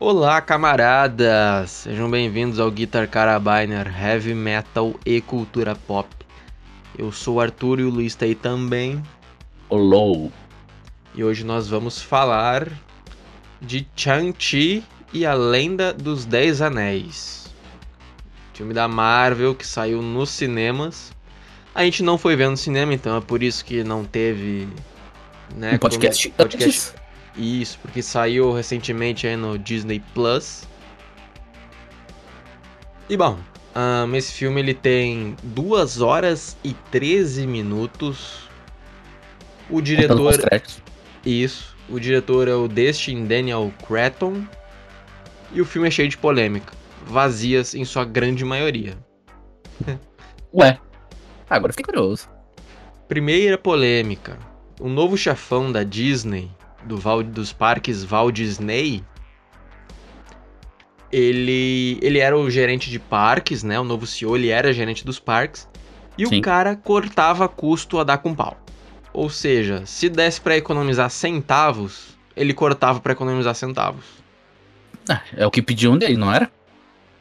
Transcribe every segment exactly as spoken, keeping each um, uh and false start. Olá, camaradas! Sejam bem-vindos ao Guitar Carabiner, Heavy Metal e Cultura Pop. Eu sou o Arthur e o Luiz está aí também. Olá! E hoje nós vamos falar de Shang-Chi e a Lenda dos Dez Anéis. Filme da Marvel que saiu nos cinemas. A gente não foi ver no cinema, então é por isso que não teve... Né, um podcast, como... podcast. Isso, porque saiu recentemente aí no Disney Plus. E bom, um, esse filme ele tem duas horas e treze minutos. O diretor... Isso, o diretor é o Destin Daniel Cretton. E o filme é cheio de polêmica, vazias em sua grande maioria. Ué, agora fiquei curioso. Primeira polêmica. O novo chefão da Disney... Do Val, dos parques Walt Disney, ele, ele era o gerente de parques, né? O novo C E O, ele era gerente dos parques. E Sim. o cara cortava custo a dar com pau. Ou seja, se desse pra economizar centavos, ele cortava pra economizar centavos. Ah, é o que pediam dele, não era?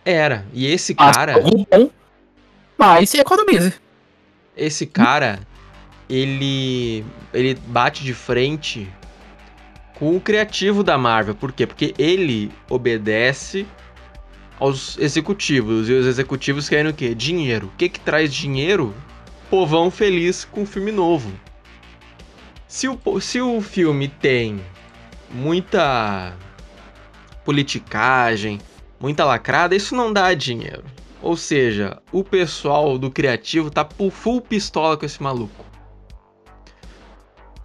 Era. E esse cara... Mas, mas se economize. Esse cara, ele, ele bate de frente... com o criativo da Marvel. Por quê? Porque ele obedece aos executivos. E os executivos querem o quê? Dinheiro. O que que traz dinheiro? Povão feliz com filme novo. Se o, se o filme tem muita politicagem, muita lacrada, isso não dá dinheiro. Ou seja, o pessoal do criativo tá full pistola com esse maluco.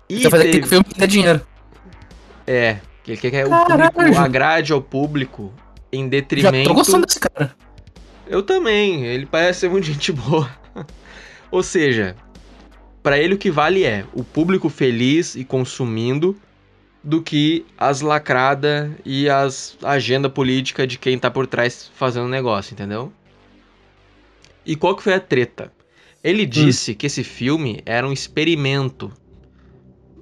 E teve... fazer aquele filme que dá dinheiro. É, ele quer que Caralho. o público agrade ao público em detrimento... Já tô gostando desse cara. Eu também, ele parece ser muito gente boa. Ou seja, pra ele o que vale é o público feliz e consumindo do que as lacradas e as agenda política de quem tá por trás fazendo negócio, entendeu? E qual que foi a treta? Ele disse hum. que esse filme era um experimento.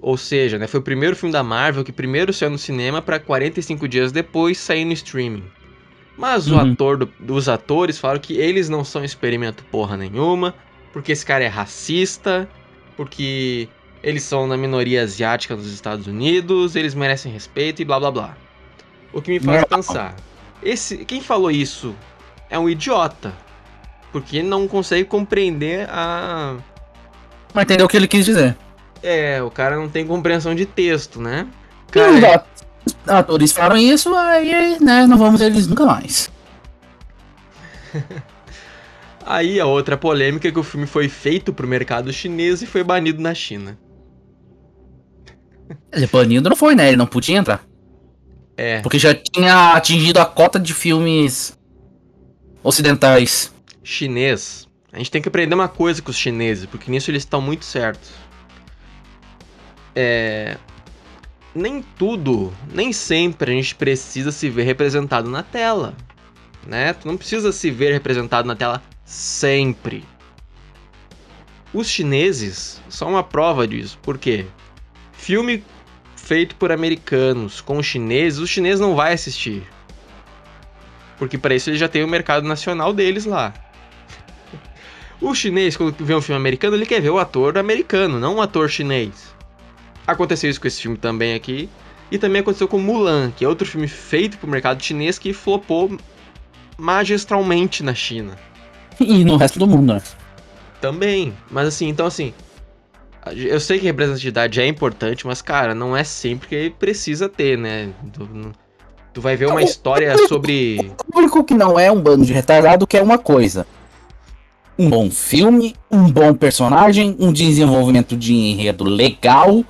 Ou seja, né, foi o primeiro filme da Marvel que primeiro saiu no cinema para quarenta e cinco dias depois sair no streaming. Mas uhum. o ator do, os atores falaram que eles não são experimento porra nenhuma, porque esse cara é racista, porque eles são na minoria asiática nos Estados Unidos, eles merecem respeito e blá blá blá. O que me faz não. pensar, esse, quem falou isso é um idiota, porque não consegue compreender a... Mas entendeu o que ele quis dizer. É, o cara não tem compreensão de texto, né? Cara... Os atores falaram isso, aí, né, não vamos ver eles nunca mais. Aí a outra polêmica é que o filme foi feito pro mercado chinês e foi banido na China. Ele banido não foi, né? Ele não podia entrar. É. Porque já tinha atingido a cota de filmes ocidentais. Chinês. A gente tem que aprender uma coisa com os chineses, porque nisso eles estão muito certos. É, nem tudo, nem sempre a gente precisa se ver representado na tela, né? Tu não precisa se ver representado na tela sempre. Os chineses são uma prova disso, porque filme feito por americanos com chineses, os chineses não vai assistir, porque para isso eles já têm o mercado nacional deles lá. O chinês, quando vê um filme americano, ele quer ver o ator americano, não um ator chinês. Aconteceu isso com esse filme também aqui. E também aconteceu com Mulan, que é outro filme feito pro mercado chinês que flopou magistralmente na China. E no resto do mundo, né? Também. Mas assim, então assim... Eu sei que representatividade é importante, mas cara, não é sempre que precisa ter, né? Tu, tu vai ver uma o história público, sobre... O público que não é um bando de retardado quer uma coisa. Um bom filme, um bom personagem, um desenvolvimento de enredo legal...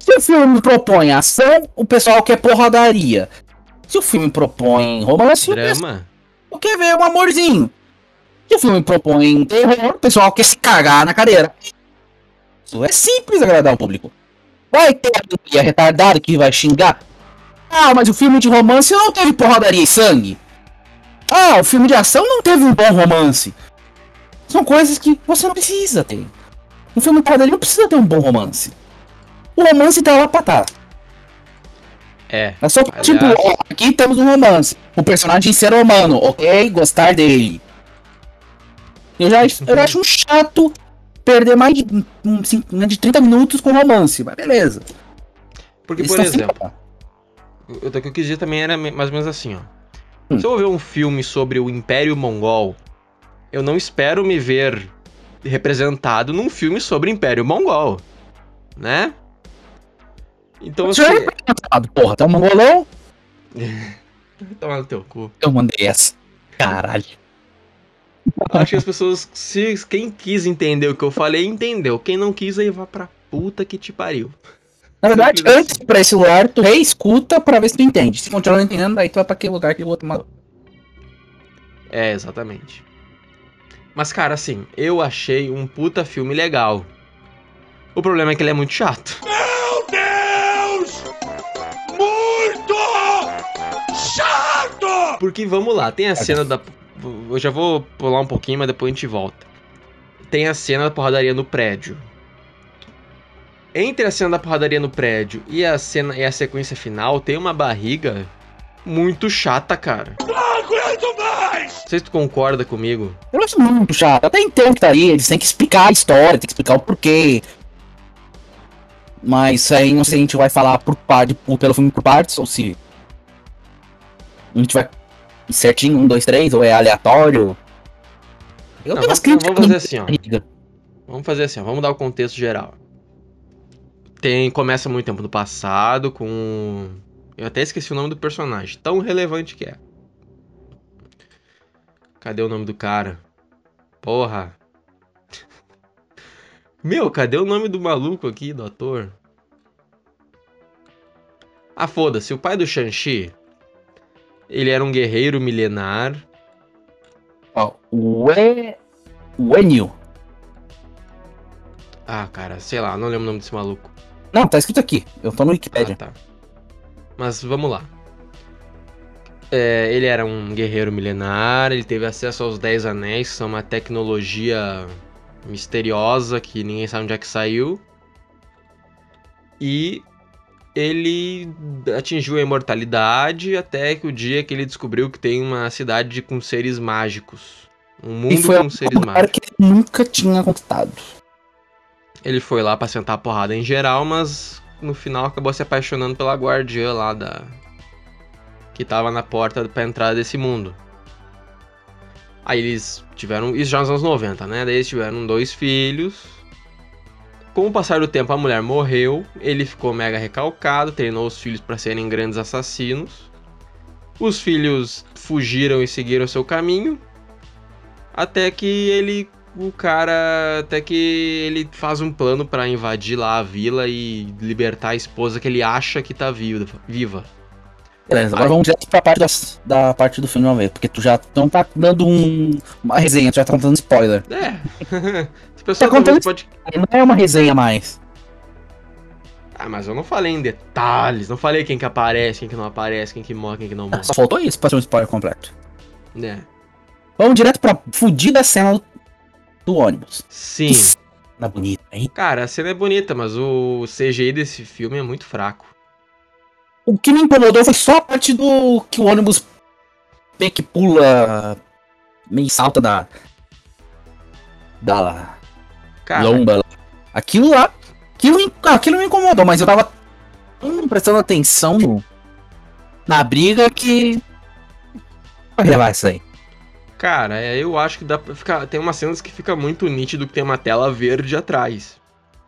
Se o filme propõe ação, o pessoal quer porradaria. Se o filme propõe romance, drama, o pessoal quer ver um amorzinho. Se o filme propõe terror, o pessoal quer se cagar na cadeira. Isso é simples agradar o público. Vai ter a retardada que vai xingar. Ah, mas o filme de romance não teve porradaria e sangue. Ah, o filme de ação não teve um bom romance. São coisas que você não precisa ter. Um filme de porradaria não precisa ter um bom romance. O romance tá lá pra tá. É. Mas só aliás... tipo, ó, aqui temos um romance. O personagem ser humano, ok? Gostar dele. Eu já, eu acho chato perder mais de, assim, de trinta minutos com romance, mas beleza. Porque, eles por exemplo, o que eu quis dizer também era mais ou menos assim, ó. Hum. Se eu ver um filme sobre o Império Mongol, eu não espero me ver representado num filme sobre o Império Mongol, né? Então você... Assim, é porra, tá um mongolão? Toma no teu cu. Eu mandei essa. Caralho. Acho que as pessoas... Se, quem quis entender o que eu falei, entendeu. Quem não quis, aí vá pra puta que te pariu. Na verdade, antes assim. Pra esse lugar, tu reescuta pra ver se tu entende. Se continuar não entendendo, aí tu vai pra aquele lugar que o outro mandou. É, exatamente. Mas, cara, assim, eu achei um puta filme legal. O problema é que ele é muito chato. Meu Deus! Muito chato! Porque, vamos lá, tem a cena da... Eu já vou pular um pouquinho, mas depois a gente volta. Tem a cena da porradaria no prédio. Entre a cena da porradaria no prédio e a, cena, e a sequência final, tem uma barriga muito chata, cara. Não aguento mais! Não sei se tu concorda comigo. Eu acho muito chato. Até entendo que tá aí, eles têm que explicar a história, tem que explicar o porquê. Mas isso aí, não sei se a gente vai falar por parte, pelo filme por partes, ou se... A gente vai... certinho, um, dois, três, ou é aleatório? Eu não, vamos, vamos fazer assim, ó. Vamos fazer assim, ó. Vamos dar o contexto geral. Tem, começa muito tempo do passado, com... Eu até esqueci o nome do personagem, tão relevante que é. Cadê o nome do cara? Porra. Meu, cadê o nome do maluco aqui, do ator? Ah, foda-se, o pai do Shang-Chi... Ele era um guerreiro milenar. Ó, oh, Wen... Wenyu. Ah, cara, sei lá, não lembro o nome desse maluco. Não, tá escrito aqui. Eu tô no Wikipedia. Ah, tá. Mas vamos lá. É, ele era um guerreiro milenar, ele teve acesso aos Dez Anéis, que são uma tecnologia misteriosa que ninguém sabe onde é que saiu. E... ele atingiu a imortalidade até que o dia que ele descobriu que tem uma cidade com seres mágicos. Um mundo com seres mágicos. E foi um lugar que ele nunca tinha conquistado. Ele foi lá pra sentar a porrada em geral, mas no final acabou se apaixonando pela guardiã lá da... que tava na porta pra entrada desse mundo. Aí eles tiveram... isso já nos anos noventa, né? Daí eles tiveram dois filhos... Com o passar do tempo, a mulher morreu, ele ficou mega recalcado, treinou os filhos para serem grandes assassinos. Os filhos fugiram e seguiram seu caminho, até que ele, o cara, até que ele faz um plano para invadir lá a vila e libertar a esposa que ele acha que tá viva. Beleza, agora aí... vamos direto pra parte das, da parte do filme de uma vez, porque tu já não tá dando um, uma resenha, tu já tá dando spoiler. É. Tá contando... pode... Não é uma resenha mais. Ah, mas eu não falei em detalhes. Não falei quem que aparece, quem que não aparece, quem que morre, quem que não morre. Ah, só faltou isso pra ser um spoiler completo. É. Vamos direto pra fudida cena do, do ônibus. Sim. Cena bonita, hein? Cara, a cena é bonita, mas o C G I desse filme é muito fraco. O que me incomodou foi só a parte do que o ônibus meio que pula, meio salta da... da... Cara. Lomba. Aquilo lá, aquilo, aquilo me incomodou, mas eu tava tão prestando atenção no, na briga que... Vai levar isso aí. Cara, eu acho que dá pra ficar, tem umas cenas que fica muito nítido que tem uma tela verde atrás.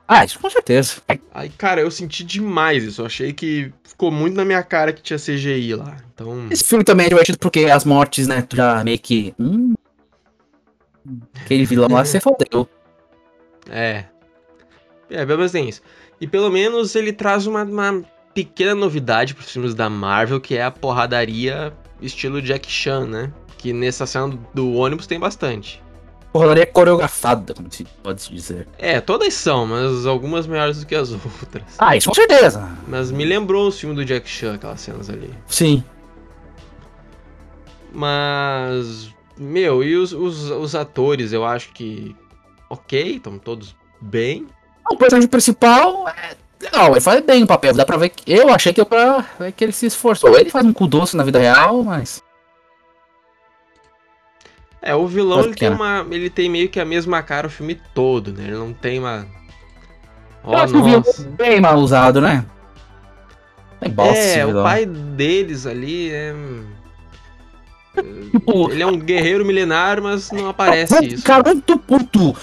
Ah, isso com certeza. Aí, cara, eu senti demais isso, eu achei que ficou muito na minha cara que tinha C G I lá, então... Esse filme também é divertido porque as mortes, né, tu já meio que... Hum, aquele vilão lá, você fodeu. É, é, pelo menos tem isso. E pelo menos ele traz uma, uma pequena novidade para os filmes da Marvel, que é a porradaria estilo Jackie Chan, né? Que nessa cena do ônibus tem bastante. Porradaria coreografada, como se pode dizer. É, todas são, mas algumas melhores do que as outras. Ah, isso com certeza. Mas me lembrou o filme do Jackie Chan, aquelas cenas ali. Sim. Mas, meu, e os, os, os atores, eu acho que... Ok, estão todos bem. O personagem principal é Legal, ele faz bem o papel, dá pra ver que... Eu achei que, eu pra... é que ele se esforçou. Ele faz um cu doce na vida real, mas... É, o vilão ele tem, uma, ele tem meio que a mesma cara o filme todo, né? Ele não tem uma... Oh, eu acho nossa. que o vilão é bem mal usado, né? É, bosta, é o pai deles ali é... Tipo, ele é um guerreiro milenar, mas não aparece eu isso. Garanto por tu.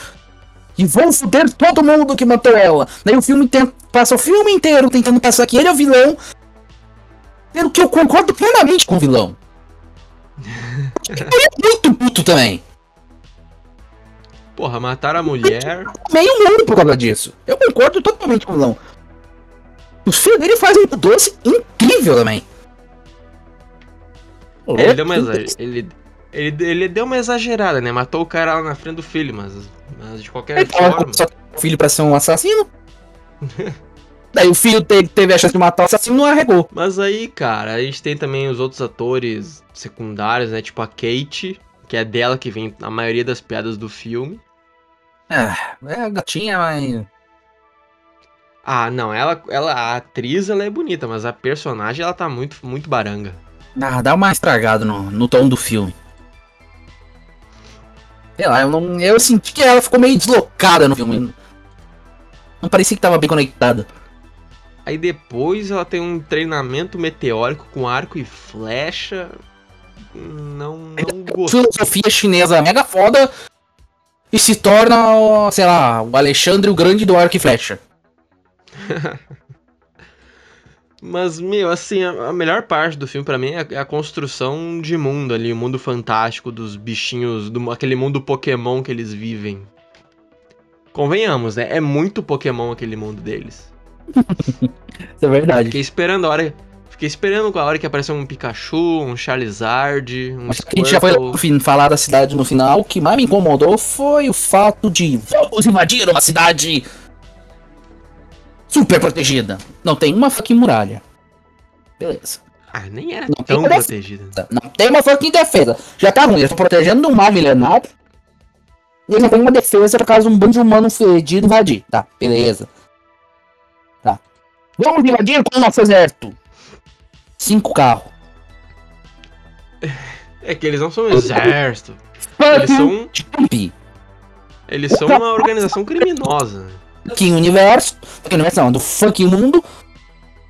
E vão foder todo mundo que matou ela. Daí o filme tem, passa o filme inteiro tentando passar que ele é o vilão. Pelo que eu concordo plenamente com o vilão. Ele é muito puto também. Porra, mataram a mulher. Meio mundo por causa disso. Eu concordo totalmente com o vilão. O filho dele faz um doce incrível também. É, ele, deu uma exa- ele, ele, ele deu uma exagerada, né? Matou o cara lá na frente do filho, mas, mas de qualquer ele forma... Só o filho pra ser um assassino? Daí o filho teve, teve a chance de matar o assassino, não arregou. Mas aí, cara, a gente tem também os outros atores secundários, né? Tipo a Kate, que é dela que vem a maioria das piadas do filme. É, é gatinha, mas... Ah, não, ela, ela, a atriz ela é bonita, mas a personagem ela tá muito, muito baranga. Ah, dá uma estragada no, no tom do filme. Sei lá, eu, não, eu senti que ela ficou meio deslocada no filme. Não parecia que tava bem conectada. Aí depois ela tem um treinamento meteórico com arco e flecha. Não, não gostei. Filosofia chinesa mega foda e se torna, sei lá, o Alexandre o Grande do arco e flecha. Mas, meu, assim, a melhor parte do filme pra mim é a construção de mundo ali, o mundo fantástico dos bichinhos, do, aquele mundo Pokémon que eles vivem. Convenhamos, né? É muito Pokémon aquele mundo deles. Isso é verdade. Fiquei esperando a hora, fiquei esperando com a hora que apareceu um Pikachu, um Charizard, um Squirtle. A gente já foi falar da cidade no final, o que mais me incomodou foi o fato de vamos invadir uma cidade... super protegida. Não tem uma fucking muralha. Beleza. Ah, nem era não tão protegida. Não tem uma fucking defesa. Já tá ruim, eles estão protegendo um mar milenário. E eles não tem uma defesa por causa de um bando de humano fedido invadir. Tá, beleza. Tá. Vamos invadir com o nosso exército. Cinco carros. É que eles não são um exército. Eles são... Eles são uma organização criminosa. Fucking universo, fucking universo não, do fucking mundo,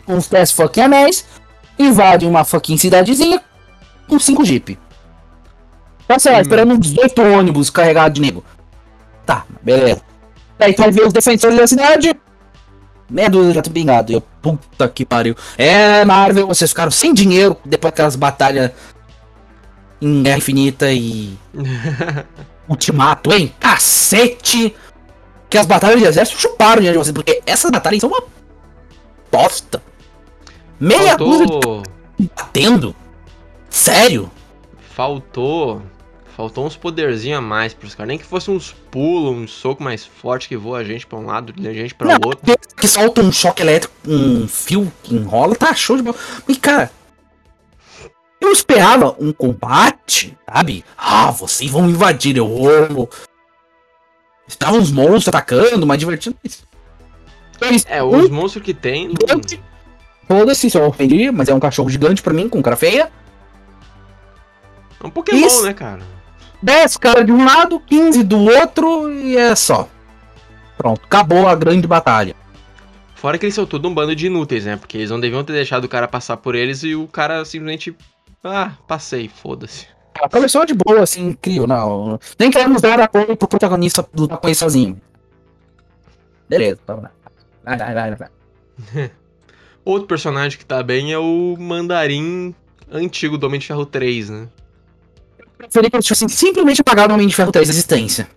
com os dez fucking anéis, invade uma fucking cidadezinha com cinco jeep. Tá, sei lá, hum. esperando uns dezoito ônibus carregados de nego. Tá, beleza. Daí tu vai ver os defensores da cidade, meia dúzia já tô pingado. Eu, puta que pariu. É, Marvel, vocês ficaram sem dinheiro depois daquelas batalhas em Guerra Infinita e Ultimato, hein? Cacete! Que as batalhas de exército chuparam dinheiro de vocês, porque essas batalhas são uma bosta. Meia dúzia de... batendo. Sério? Faltou. Faltou uns poderzinhos a mais pros caras. Nem que fosse uns pulos, um soco mais forte que voa a gente pra um lado, a gente pra não, outro. Que solta um choque elétrico, um fio que enrola, tá show de bola. E cara, eu esperava um combate, sabe? Ah, vocês vão invadir, eu amo. Estavam uns monstros atacando, mas divertido isso. É, os um... monstros que tem... Foda-se, se eu ofendi, mas é um cachorro gigante pra mim, com cara feia. É um Pokémon, isso. Né, cara? dez caras de um lado, quinze do outro, e é só. Pronto, acabou a grande batalha. Fora que eles são tudo um bando de inúteis, né? Porque eles não deviam ter deixado o cara passar por eles e o cara simplesmente... Ah, passei, foda-se. A começou de boa, assim, incrível, não. Nem queremos dar apoio pro protagonista lutar com ele sozinho. Beleza, vamos lá. Vai, vai, vai, vai. Outro personagem que tá bem é o Mandarim antigo do Homem de Ferro três, né? Eu preferi que eles tivessem simplesmente apagado o Homem de Ferro três da existência.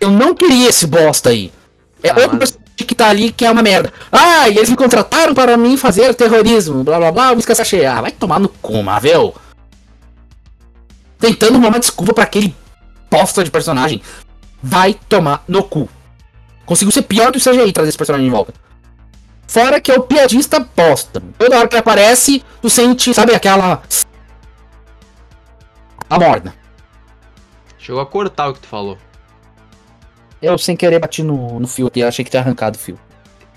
Eu não queria esse bosta aí. É ah, outro mas... personagem que tá ali que é uma merda. Ah, e eles me contrataram para mim fazer terrorismo, blá blá blá, busca essa cheia. Ah, vai tomar no cu, Marvel. Tentando uma desculpa pra aquele bosta de personagem. Vai tomar no cu. Conseguiu ser pior do que o C G I trazer esse personagem de volta. Fora que é o piadista bosta. Toda hora que ele aparece, tu sente, sabe, aquela... a morna. Chegou a cortar o que tu falou. Eu sem querer bati no, no fio aqui, achei que tinha arrancado o fio.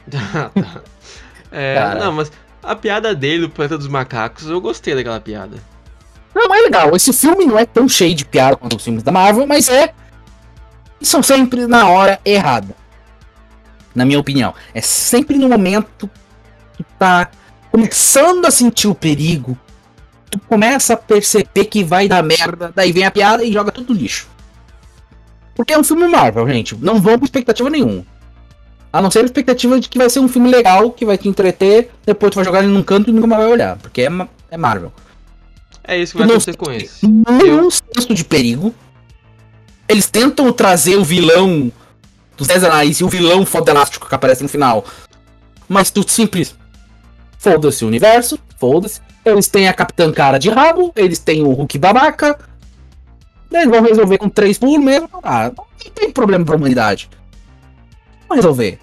Tá, tá. É, não, mas a piada dele, do Planeta dos Macacos, eu gostei daquela piada. Não, mas é legal. Esse filme não é tão cheio de piada quanto os filmes da Marvel, mas é... são sempre na hora errada. Na minha opinião. É sempre no momento que tá começando a sentir o perigo. Tu começa a perceber que vai dar merda, daí vem a piada e joga tudo no lixo. Porque é um filme Marvel, gente. Não vão com expectativa nenhuma. A não ser a expectativa de que vai ser um filme legal, que vai te entreter, depois tu vai jogar ele num canto e nunca mais vai olhar. Porque é, é Marvel. É isso que vai acontecer com esse. Nenhum senso de perigo. Eles tentam trazer o vilão dos Dez Anéis e o vilão foda elástico que aparece no final. Mas tudo simples. Foda-se o universo, foda-se. Eles têm a Capitã cara de rabo, eles têm o Hulk babaca. Eles vão resolver com três pulos mesmo. Ah, não tem problema pra humanidade. Vão resolver.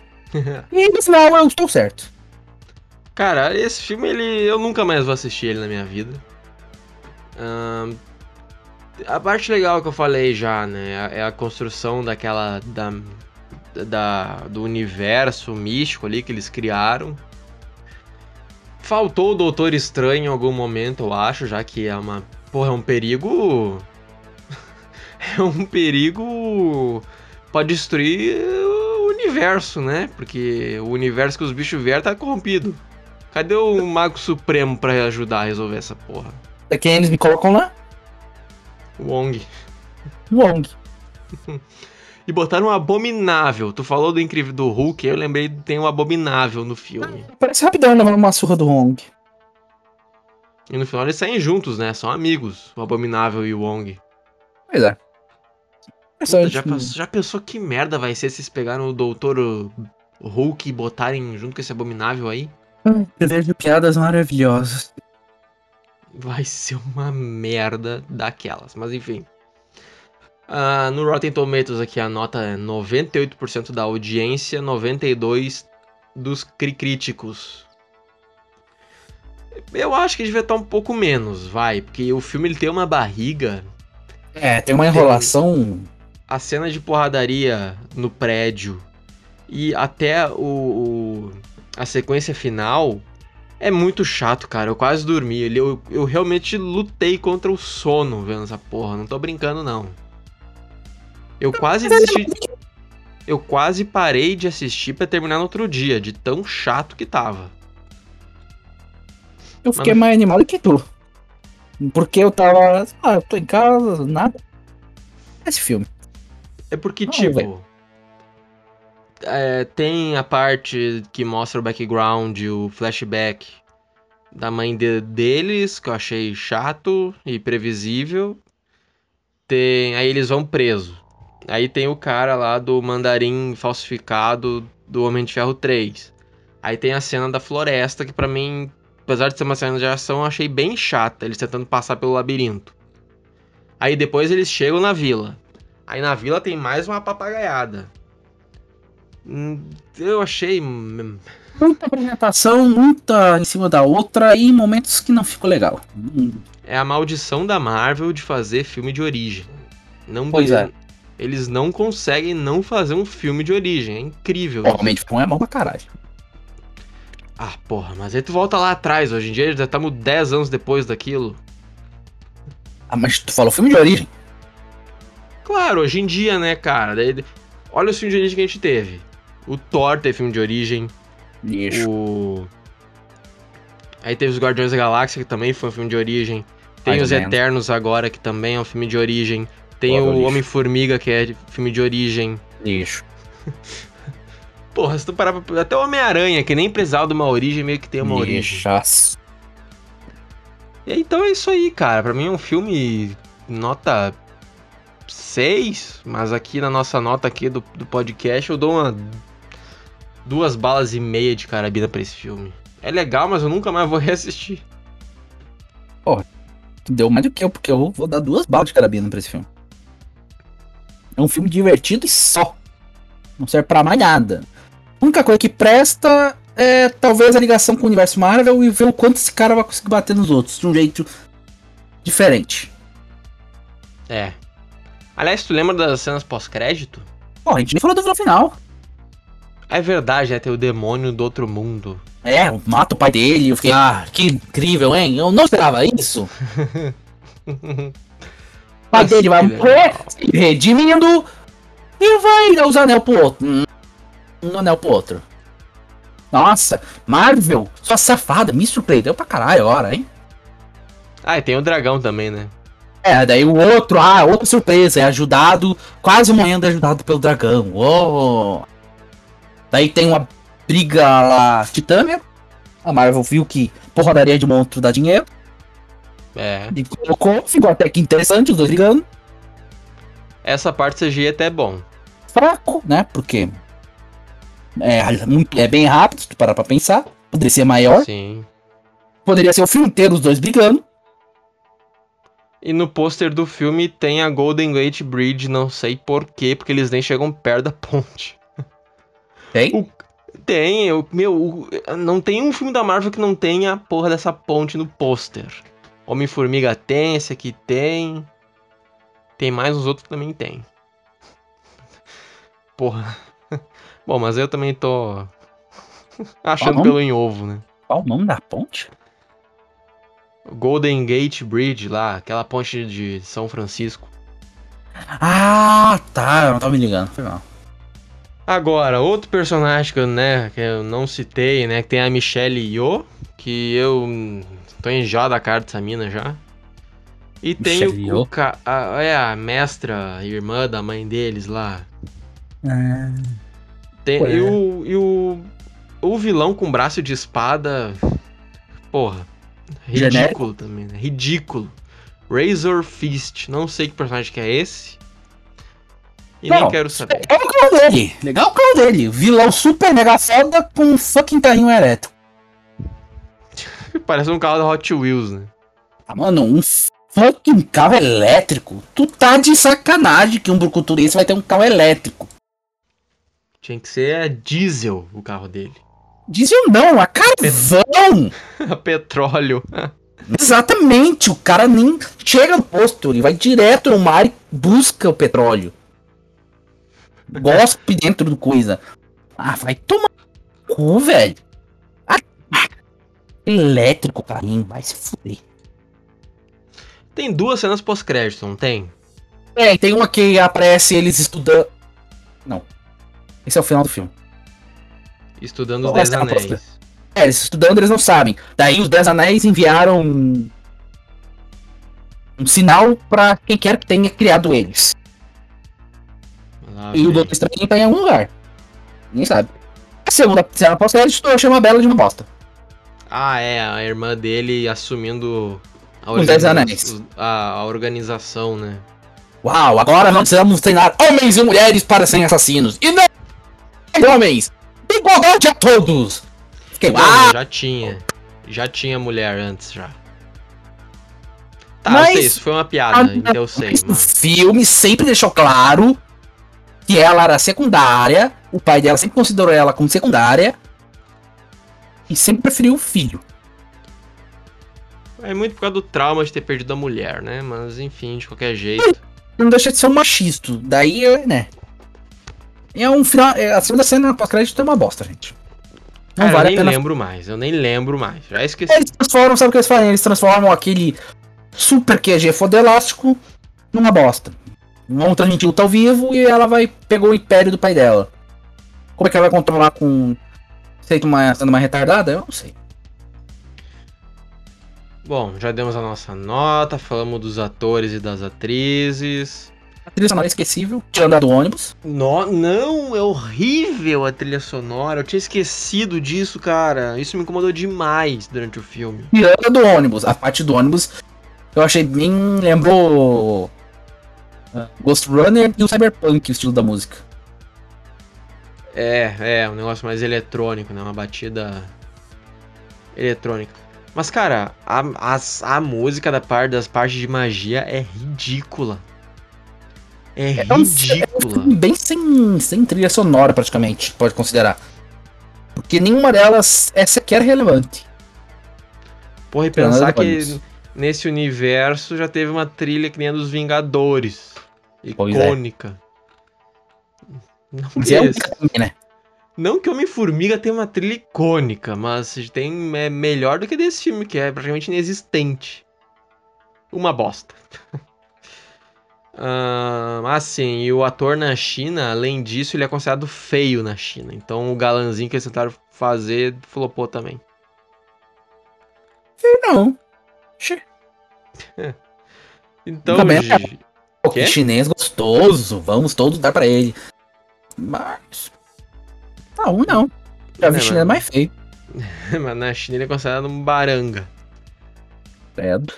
E no final eu estou certo. Cara, esse filme ele, eu nunca mais vou assistir ele na minha vida. Hum, a parte legal que eu falei já, né? É a construção daquela. Da, da, do universo místico ali que eles criaram. Faltou o Doutor Estranho em algum momento, eu acho, já que é uma. Porra, é um perigo. É um perigo. Pode destruir o universo, né? Porque o universo que os bichos vieram tá corrompido. Cadê o Mago Supremo pra ajudar a resolver essa porra? É quem eles me colocam lá? Wong. Wong. E botaram um Abominável. Tu falou do incrível do Hulk, eu lembrei que tem um Abominável no filme. Parece rapidão levando uma surra do Wong. E no final eles saem juntos, né? São amigos, o Abominável e o Wong. Pois é. Puta, já, passou, já pensou que merda vai ser se eles pegaram o Doutor Hulk e botarem junto com esse Abominável aí? Ai, eu vejo piadas maravilhosas. Vai ser uma merda daquelas, mas enfim. Uh, no Rotten Tomatoes aqui a nota é noventa e oito por cento da audiência, noventa e dois por cento dos cri- críticos. Eu acho que devia estar um pouco menos, vai, porque o filme ele tem uma barriga. É, tem uma enrolação. A cena de porradaria no prédio e até o, o, a sequência final... É muito chato, cara. Eu quase dormi. Eu, eu realmente lutei contra o sono vendo essa porra. Não tô brincando, não. Eu quase desisti... Eu quase parei de assistir pra terminar no outro dia, de tão chato que tava. Eu fiquei Mas... mais animado que tu. Porque eu tava... Ah, eu tô em casa, nada. Esse filme. É porque, não, tipo... Véio. É, tem a parte que mostra o background, o flashback da mãe de, deles, que eu achei chato e previsível. Tem, aí eles vão preso. Aí tem o cara lá do mandarim falsificado do Homem de Ferro três. Aí tem a cena da floresta, que pra mim, apesar de ser uma cena de ação, eu achei bem chata, eles tentando passar pelo labirinto. Aí depois eles chegam na vila. Aí na vila tem mais uma papagaiada. Eu achei muita apresentação, muita em cima da outra e momentos que não ficou legal. É a maldição da Marvel de fazer filme de origem. Não pois é. Eles não conseguem não fazer um filme de origem, é incrível. Realmente não é mal pra caralho. Ah, porra, mas aí tu volta lá atrás, hoje em dia já estamos dez anos depois daquilo. Ah, mas tu falou filme de origem? Claro, hoje em dia, né, cara? Daí, olha os filmes de origem que a gente teve. O Thor teve filme de origem. Lixo. O... Aí teve os Guardiões da Galáxia, que também foi um filme de origem. Tem mais os Eternos agora, que também é um filme de origem. Tem Boa, o Homem-Formiga, que é filme de origem. Lixo. Porra, se tu parar pra... Até o Homem-Aranha, que nem precisava de uma origem, meio que tem uma Lixaço. origem. E então é isso aí, cara. Pra mim é um filme nota... seis, mas aqui na nossa nota aqui do, do podcast eu dou uma duas balas e meia de carabina pra esse filme. É legal, mas eu nunca mais vou reassistir. Ó, oh, tu deu mais do que eu, porque eu vou dar duas balas de carabina pra esse filme. É um filme divertido e só. Não serve pra mais nada. A única coisa que presta é talvez a ligação com o universo Marvel e ver o quanto esse cara vai conseguir bater nos outros de um jeito diferente. É. Aliás, tu lembra das cenas pós-crédito? Pô, a gente nem falou do final. É verdade, né? Tem o demônio do outro mundo. É, mata o pai dele. Eu fiquei, ah, que incrível, hein? Eu não esperava isso. O pai dele vai morrer, se redimindo, e vai dar os anel pro outro. Um anel pro outro. Nossa, Marvel, sua safada, me surpreendeu pra caralho, hora, hein? Ah, e tem o dragão também, né? É, daí o outro, ah, outra surpresa, é ajudado, quase morrendo ajudado pelo dragão. Oh. Daí tem uma briga lá, Titânia. A Marvel viu que porradaria de monstro dá dinheiro. É. E colocou, ficou até que interessante, os dois brigando. Essa parte C G I é até bom. Fraco, né? Porque é, muito, é bem rápido, se tu parar pra pensar. Poderia ser maior. Sim. Poderia ser o filme inteiro, os dois brigando. E no pôster do filme tem a Golden Gate Bridge, não sei porquê, porque eles nem chegam perto da ponte. Tem? O, tem, eu, meu, o, não tem um filme da Marvel que não tenha a porra dessa ponte no pôster. Homem-Formiga tem, esse aqui tem. Tem mais uns outros que também tem. Porra. Bom, mas eu também tô achando pelo em ovo, né? Qual o nome da ponte? Golden Gate Bridge lá, aquela ponte de São Francisco. Ah, tá, eu não tava me ligando, foi mal. Agora, outro personagem que eu, né, que eu não citei, né, que tem a Michelle Yeoh, que eu tô enjoado da cara dessa mina já. E Michelle tem o, o ca, a, é a mestra, a irmã da mãe deles lá. Ah, tem, e o, e o, o vilão com braço de espada, porra. Ridículo também, né? Ridículo. Razor Fist. Não sei que personagem que é esse. E não, nem quero saber. É o clã dele. Legal o clã dele. Vilão super mega foda com um fucking carrinho ereto. Parece um carro da Hot Wheels, né? Ah, mano, um fucking carro elétrico. Tu tá de sacanagem que um brucutu desse vai ter um carro elétrico. Tinha que ser diesel o carro dele. Diesel não, a carvão! A petróleo. Exatamente, o cara nem chega no posto, ele vai direto no mar e busca o petróleo. Gospe dentro do coisa. Ah, vai tomar no cu, velho. Ah, elétrico, carinho, vai se fuder. Tem duas cenas pós-crédito, não tem? É, tem uma que aparece eles estudando... Não, esse é o final do filme. Estudando os Dez Anéis. É, eles estudando, eles não sabem. Daí os Dez Anéis enviaram um, um sinal pra quem quer que tenha criado eles. Ah, e o Doutor Estranho tá em algum lugar. Ninguém sabe. A segunda cena pós-crédito, eu chamo a Bela de uma bosta. Ah, é. A irmã dele assumindo a organiza- os Dez Anéis. A, a organização, né? Uau, agora nós precisamos treinar homens e mulheres para serem assassinos. E não homens! Igualdade a todos! Fiquei, não, ah! Já tinha. Já tinha mulher antes, já. Tá, mas, eu sei, isso foi uma piada, a, então eu sei. O filme sempre deixou claro que ela era secundária, o pai dela sempre considerou ela como secundária e sempre preferiu o filho. É muito por causa do trauma de ter perdido a mulher, né? Mas enfim, de qualquer jeito. Não deixa de ser um machista, daí, né? É um final. A segunda cena pós-crédito é uma bosta, gente. Não Cara, vale a pena. Eu nem lembro mais, eu nem lembro mais. Já esqueci. Eles transformam, sabe o que eles fazem? Eles transformam aquele super Q G fodelástico numa bosta. Vão transmitir luta ao vivo e ela vai. Pegou o império do pai dela. Como é que ela vai controlar com. Sei que uma, sendo uma retardada? Eu não sei. Bom, já demos a nossa nota, falamos dos atores e das atrizes. A trilha sonora é esquecível, tirando a do ônibus. No, não, é horrível a trilha sonora. Eu tinha esquecido disso, cara. Isso me incomodou demais durante o filme. Tirando a do ônibus. A parte do ônibus eu achei bem... Lembrou... Ghost Runner e o Cyberpunk, o estilo da música. É, é. Um negócio mais eletrônico, né? Uma batida... eletrônica. Mas, cara, a, a, a música da parte, das partes de magia é ridícula. É ridícula. É bem sem, sem trilha sonora, praticamente, pode considerar. Porque nenhuma delas é sequer relevante. Porra, e pensar que nesse universo já teve uma trilha que nem a dos Vingadores. Icônica. Pois é. Não é, é um caminho, né? Não que Homem-Formiga tenha uma trilha icônica, mas tem, é melhor do que desse filme, que é praticamente inexistente. Uma bosta. uh, assim, e o ator na China, além disso, ele é considerado feio na China. Então o galanzinho que eles tentaram fazer flopou também. Feio não. Então, também G... o que? Chinês gostoso, vamos todos dar pra ele. Mas... Tá ruim não. Já vi chinês mais feio. Mas na China ele é considerado um baranga. Credo.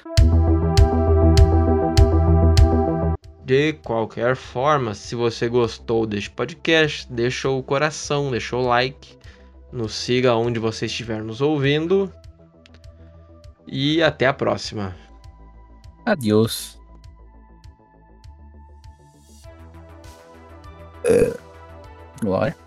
De qualquer forma, se você gostou deste podcast, deixa o coração, deixa o like. Nos siga onde você estiver nos ouvindo. E até a próxima. Adeus. Glória.